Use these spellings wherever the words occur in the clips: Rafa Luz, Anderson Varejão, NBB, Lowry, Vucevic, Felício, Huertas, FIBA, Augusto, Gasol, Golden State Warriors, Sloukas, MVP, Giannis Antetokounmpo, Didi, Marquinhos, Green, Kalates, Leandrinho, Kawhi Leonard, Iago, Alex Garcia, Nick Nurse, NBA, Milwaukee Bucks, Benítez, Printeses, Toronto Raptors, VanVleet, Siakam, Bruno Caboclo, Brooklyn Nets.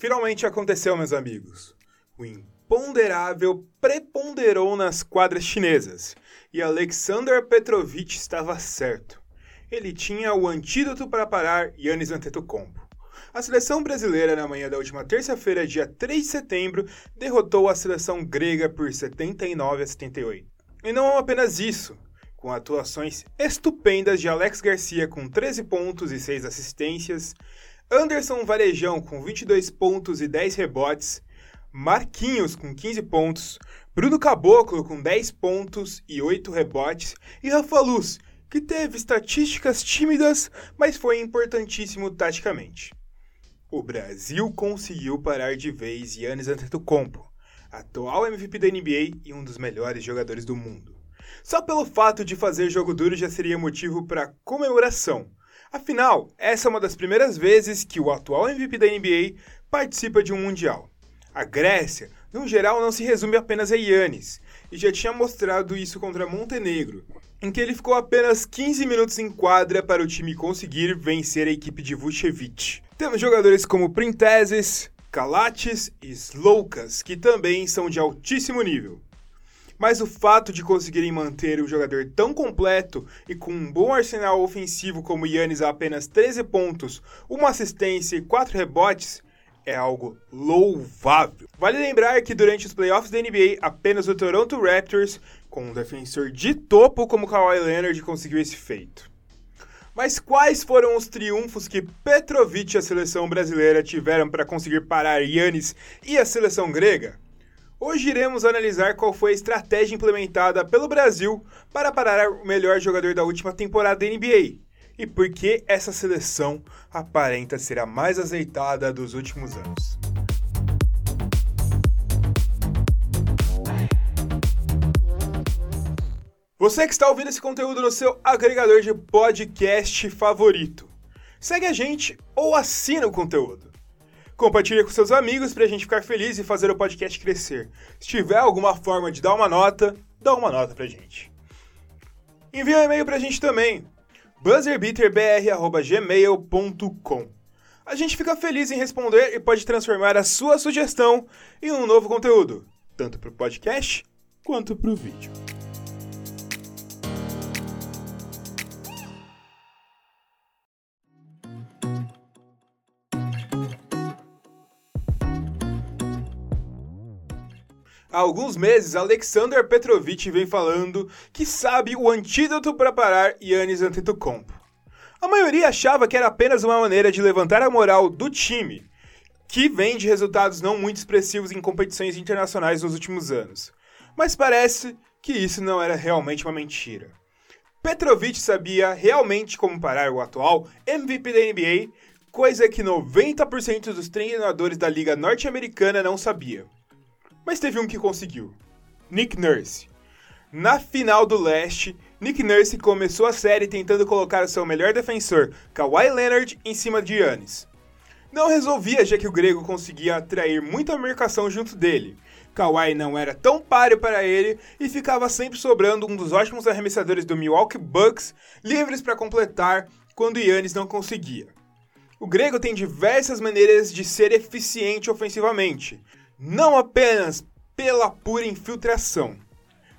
Finalmente aconteceu, meus amigos. O imponderável preponderou nas quadras chinesas e Aleksandar Petrović estava certo. Ele tinha o antídoto para parar Giannis Antetokounmpo. A seleção brasileira, na manhã da última terça-feira, dia 3 de setembro, derrotou a seleção grega por 79 a 78. E não apenas isso, com atuações estupendas de Alex Garcia com 13 pontos e 6 assistências, Anderson Varejão com 22 pontos e 10 rebotes, Marquinhos com 15 pontos, Bruno Caboclo com 10 pontos e 8 rebotes e Rafa Luz, que teve estatísticas tímidas, mas foi importantíssimo taticamente. O Brasil conseguiu parar de vez Giannis Antetokounmpo, atual MVP da NBA e um dos melhores jogadores do mundo. Só pelo fato de fazer jogo duro já seria motivo para comemoração. Afinal, essa é uma das primeiras vezes que o atual MVP da NBA participa de um Mundial. A Grécia, no geral, não se resume apenas a Giannis, e já tinha mostrado isso contra Montenegro, em que ele ficou apenas 15 minutos em quadra para o time conseguir vencer a equipe de Vucevic. Temos jogadores como Printeses, Kalates e Sloukas, que também são de altíssimo nível. Mas o fato de conseguirem manter um jogador tão completo e com um bom arsenal ofensivo como Giannis a apenas 13 pontos, uma assistência e 4 rebotes, é algo louvável. Vale lembrar que durante os playoffs da NBA, apenas o Toronto Raptors, com um defensor de topo como Kawhi Leonard, conseguiu esse feito. Mas quais foram os triunfos que Petrović e a seleção brasileira tiveram para conseguir parar Giannis e a seleção grega? Hoje iremos analisar qual foi a estratégia implementada pelo Brasil para parar o melhor jogador da última temporada da NBA. E por que essa seleção aparenta ser a mais azeitada dos últimos anos. Você que está ouvindo esse conteúdo no seu agregador de podcast favorito, segue a gente ou assina o conteúdo. Compartilhe com seus amigos para a gente ficar feliz e fazer o podcast crescer. Se tiver alguma forma de dar uma nota, dá uma nota pra gente. Envie um e-mail pra gente também. buzzerbeaterbr@gmail.com. A gente fica feliz em responder e pode transformar a sua sugestão em um novo conteúdo, tanto para o podcast quanto para o vídeo. Há alguns meses, Aleksandar Petrović vem falando que sabe o antídoto para parar Giannis Antetokounmpo. A maioria achava que era apenas uma maneira de levantar a moral do time, que vem de resultados não muito expressivos em competições internacionais nos últimos anos. Mas parece que isso não era realmente uma mentira. Petrović sabia realmente como parar o atual MVP da NBA, coisa que 90% dos treinadores da Liga Norte-Americana não sabia. Mas teve um que conseguiu, Nick Nurse. Na final do leste, Nick Nurse começou a série tentando colocar o seu melhor defensor, Kawhi Leonard, em cima de Giannis. Não resolvia, já que o grego conseguia atrair muita marcação junto dele. Kawhi não era tão páreo para ele e ficava sempre sobrando um dos ótimos arremessadores do Milwaukee Bucks, livres para completar quando Giannis não conseguia. O grego tem diversas maneiras de ser eficiente ofensivamente. Não apenas pela pura infiltração.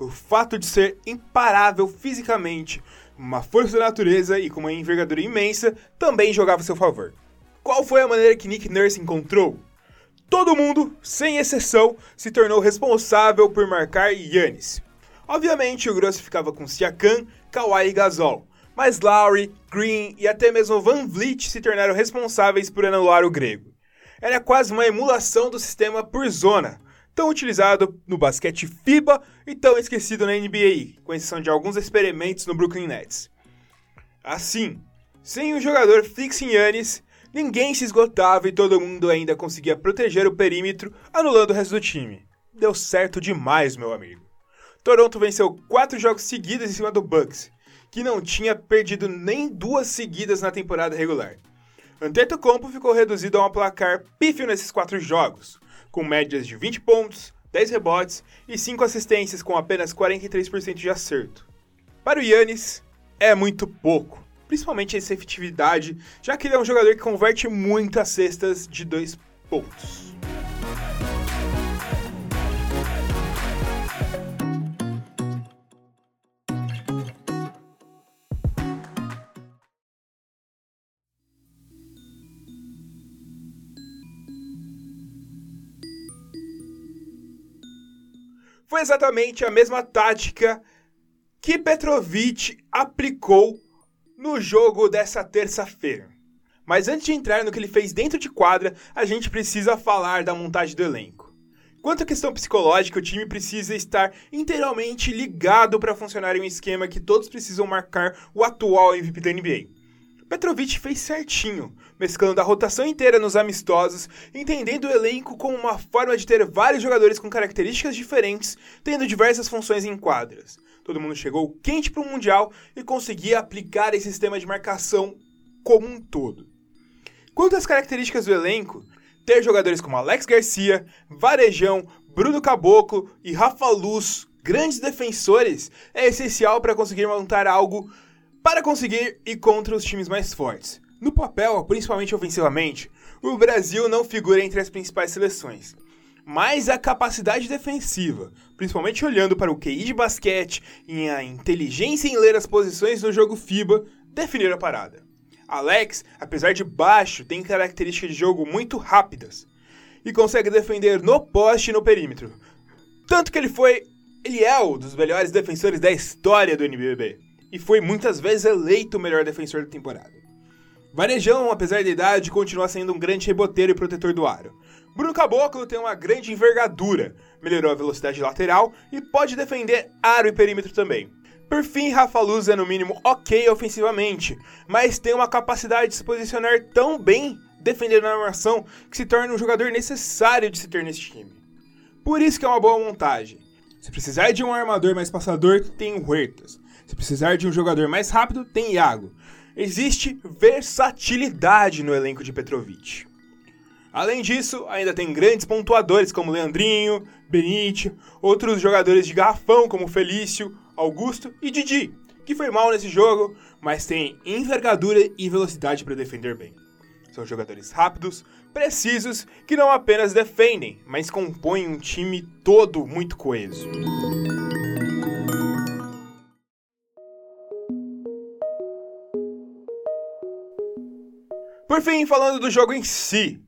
O fato de ser imparável fisicamente, uma força da natureza e com uma envergadura imensa, também jogava a seu favor. Qual foi a maneira que Nick Nurse encontrou? Todo mundo, sem exceção, se tornou responsável por marcar Giannis. Obviamente, o grosso ficava com Siakam, Kawhi e Gasol, mas Lowry, Green e até mesmo VanVleet se tornaram responsáveis por anular o grego. Era quase uma emulação do sistema por zona, tão utilizado no basquete FIBA e tão esquecido na NBA, com exceção de alguns experimentos no Brooklyn Nets. Assim, sem o jogador fixo em Giannis, ninguém se esgotava e todo mundo ainda conseguia proteger o perímetro, anulando o resto do time. Deu certo demais, meu amigo. Toronto venceu 4 jogos seguidos em cima do Bucks, que não tinha perdido nem 2 seguidas na temporada regular. Antetokounmpo ficou reduzido a um placar pífio nesses 4 jogos, com médias de 20 pontos, 10 rebotes e 5 assistências com apenas 43% de acerto. Para o Giannis, é muito pouco, principalmente essa efetividade, já que ele é um jogador que converte muitas cestas de 2 todos. Foi exatamente a mesma tática que Petrović aplicou no jogo dessa terça-feira. Mas antes de entrar no que ele fez dentro de quadra, a gente precisa falar da montagem do elenco. Quanto à questão psicológica, o time precisa estar inteiramente ligado para funcionar em um esquema que todos precisam marcar o atual MVP da NBA. Petrović fez certinho, mesclando a rotação inteira nos amistosos, entendendo o elenco como uma forma de ter vários jogadores com características diferentes, tendo diversas funções em quadras. Todo mundo chegou quente para o Mundial e conseguia aplicar esse sistema de marcação como um todo. Quanto às características do elenco, ter jogadores como Alex Garcia, Varejão, Bruno Caboclo e Rafa Luz, grandes defensores, é essencial para conseguir montar algo para conseguir ir contra os times mais fortes. No papel, principalmente ofensivamente, o Brasil não figura entre as principais seleções. Mas a capacidade defensiva, principalmente olhando para o QI de basquete e a inteligência em ler as posições no jogo FIBA, definiram a parada. Alex, apesar de baixo, tem características de jogo muito rápidas e consegue defender no poste e no perímetro. Tanto que ele é um dos melhores defensores da história do NBB. E foi muitas vezes eleito o melhor defensor da temporada. Varejão, apesar da idade, continua sendo um grande reboteiro e protetor do aro. Bruno Caboclo tem uma grande envergadura, melhorou a velocidade lateral e pode defender aro e perímetro também. Por fim, Rafa Luz é no mínimo ok ofensivamente, mas tem uma capacidade de se posicionar tão bem defendendo na armação que se torna um jogador necessário de se ter nesse time. Por isso que é uma boa montagem. Se precisar de um armador mais passador, tem o Huertas. Se precisar de um jogador mais rápido, tem Iago. Existe versatilidade no elenco de Petrović. Além disso, ainda tem grandes pontuadores como Leandrinho, Benítez, outros jogadores de garrafão como Felício, Augusto e Didi, que foi mal nesse jogo, mas tem envergadura e velocidade para defender bem. São jogadores rápidos, precisos, que não apenas defendem, mas compõem um time todo muito coeso. Por fim, falando do jogo em si,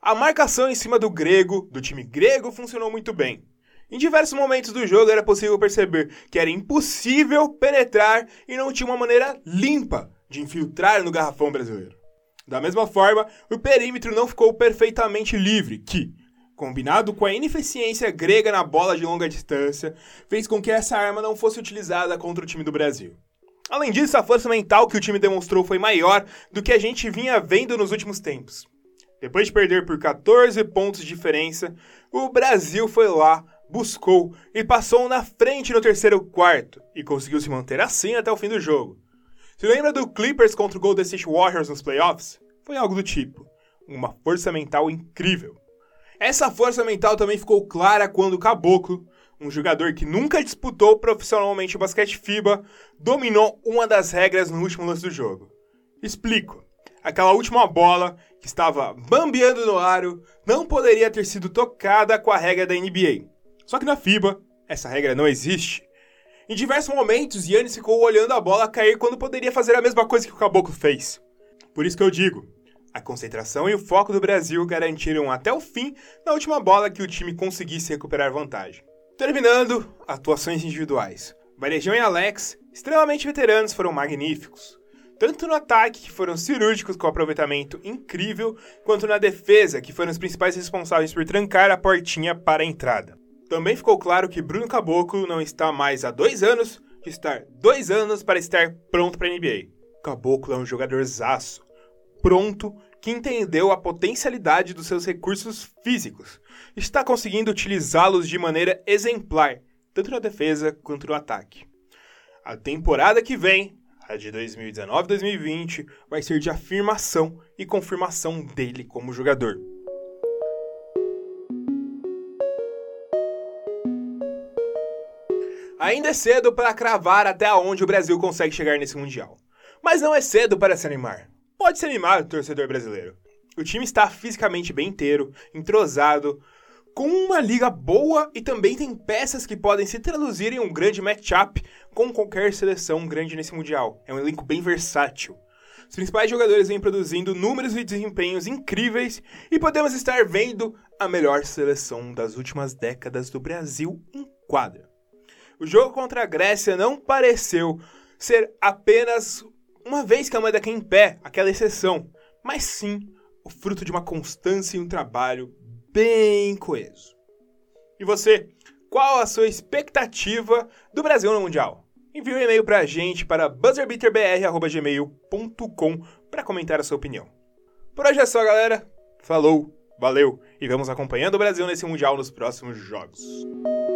a marcação em cima do time grego, funcionou muito bem. Em diversos momentos do jogo era possível perceber que era impossível penetrar e não tinha uma maneira limpa de infiltrar no garrafão brasileiro. Da mesma forma, o perímetro não ficou perfeitamente livre, que, combinado com a ineficiência grega na bola de longa distância, fez com que essa arma não fosse utilizada contra o time do Brasil. Além disso, a força mental que o time demonstrou foi maior do que a gente vinha vendo nos últimos tempos. Depois de perder por 14 pontos de diferença, o Brasil foi lá, buscou e passou na frente no terceiro quarto e conseguiu se manter assim até o fim do jogo. Se lembra do Clippers contra o Golden State Warriors nos playoffs? Foi algo do tipo. Uma força mental incrível. Essa força mental também ficou clara quando o Caboclo, um jogador que nunca disputou profissionalmente o basquete FIBA, dominou uma das regras no último lance do jogo. Explico. Aquela última bola, que estava bambeando no aro, não poderia ter sido tocada com a regra da NBA. Só que na FIBA, essa regra não existe. Em diversos momentos, Giannis ficou olhando a bola cair quando poderia fazer a mesma coisa que o Caboclo fez. Por isso que eu digo, a concentração e o foco do Brasil garantiram até o fim na última bola que o time conseguisse recuperar vantagem. Terminando, atuações individuais. Varejão e Alex, extremamente veteranos, foram magníficos. Tanto no ataque, que foram cirúrgicos com aproveitamento incrível, quanto na defesa, que foram os principais responsáveis por trancar a portinha para a entrada. Também ficou claro que Bruno Caboclo não está mais há 2 anos de estar 2 anos para estar pronto para a NBA. Caboclo é um jogador zaço, pronto, que entendeu a potencialidade dos seus recursos físicos. Está conseguindo utilizá-los de maneira exemplar, tanto na defesa quanto no ataque. A temporada que vem, a de 2019-2020, vai ser de afirmação e confirmação dele como jogador. Ainda é cedo para cravar até onde o Brasil consegue chegar nesse Mundial. Mas não é cedo para se animar. Pode se animar o torcedor brasileiro. O time está fisicamente bem inteiro, entrosado, com uma liga boa e também tem peças que podem se traduzir em um grande matchup com qualquer seleção grande nesse Mundial. É um elenco bem versátil. Os principais jogadores vêm produzindo números e desempenhos incríveis e podemos estar vendo a melhor seleção das últimas décadas do Brasil em quadra. O jogo contra a Grécia não pareceu ser apenas uma vez que a moeda cai em pé, aquela exceção, mas sim o fruto de uma constância e um trabalho bem coeso. E você, qual a sua expectativa do Brasil no Mundial? Envie um e-mail pra gente para buzzerbeaterbr@gmail.com para comentar a sua opinião. Por hoje é só, galera. Falou, valeu, e vamos acompanhando o Brasil nesse Mundial nos próximos jogos.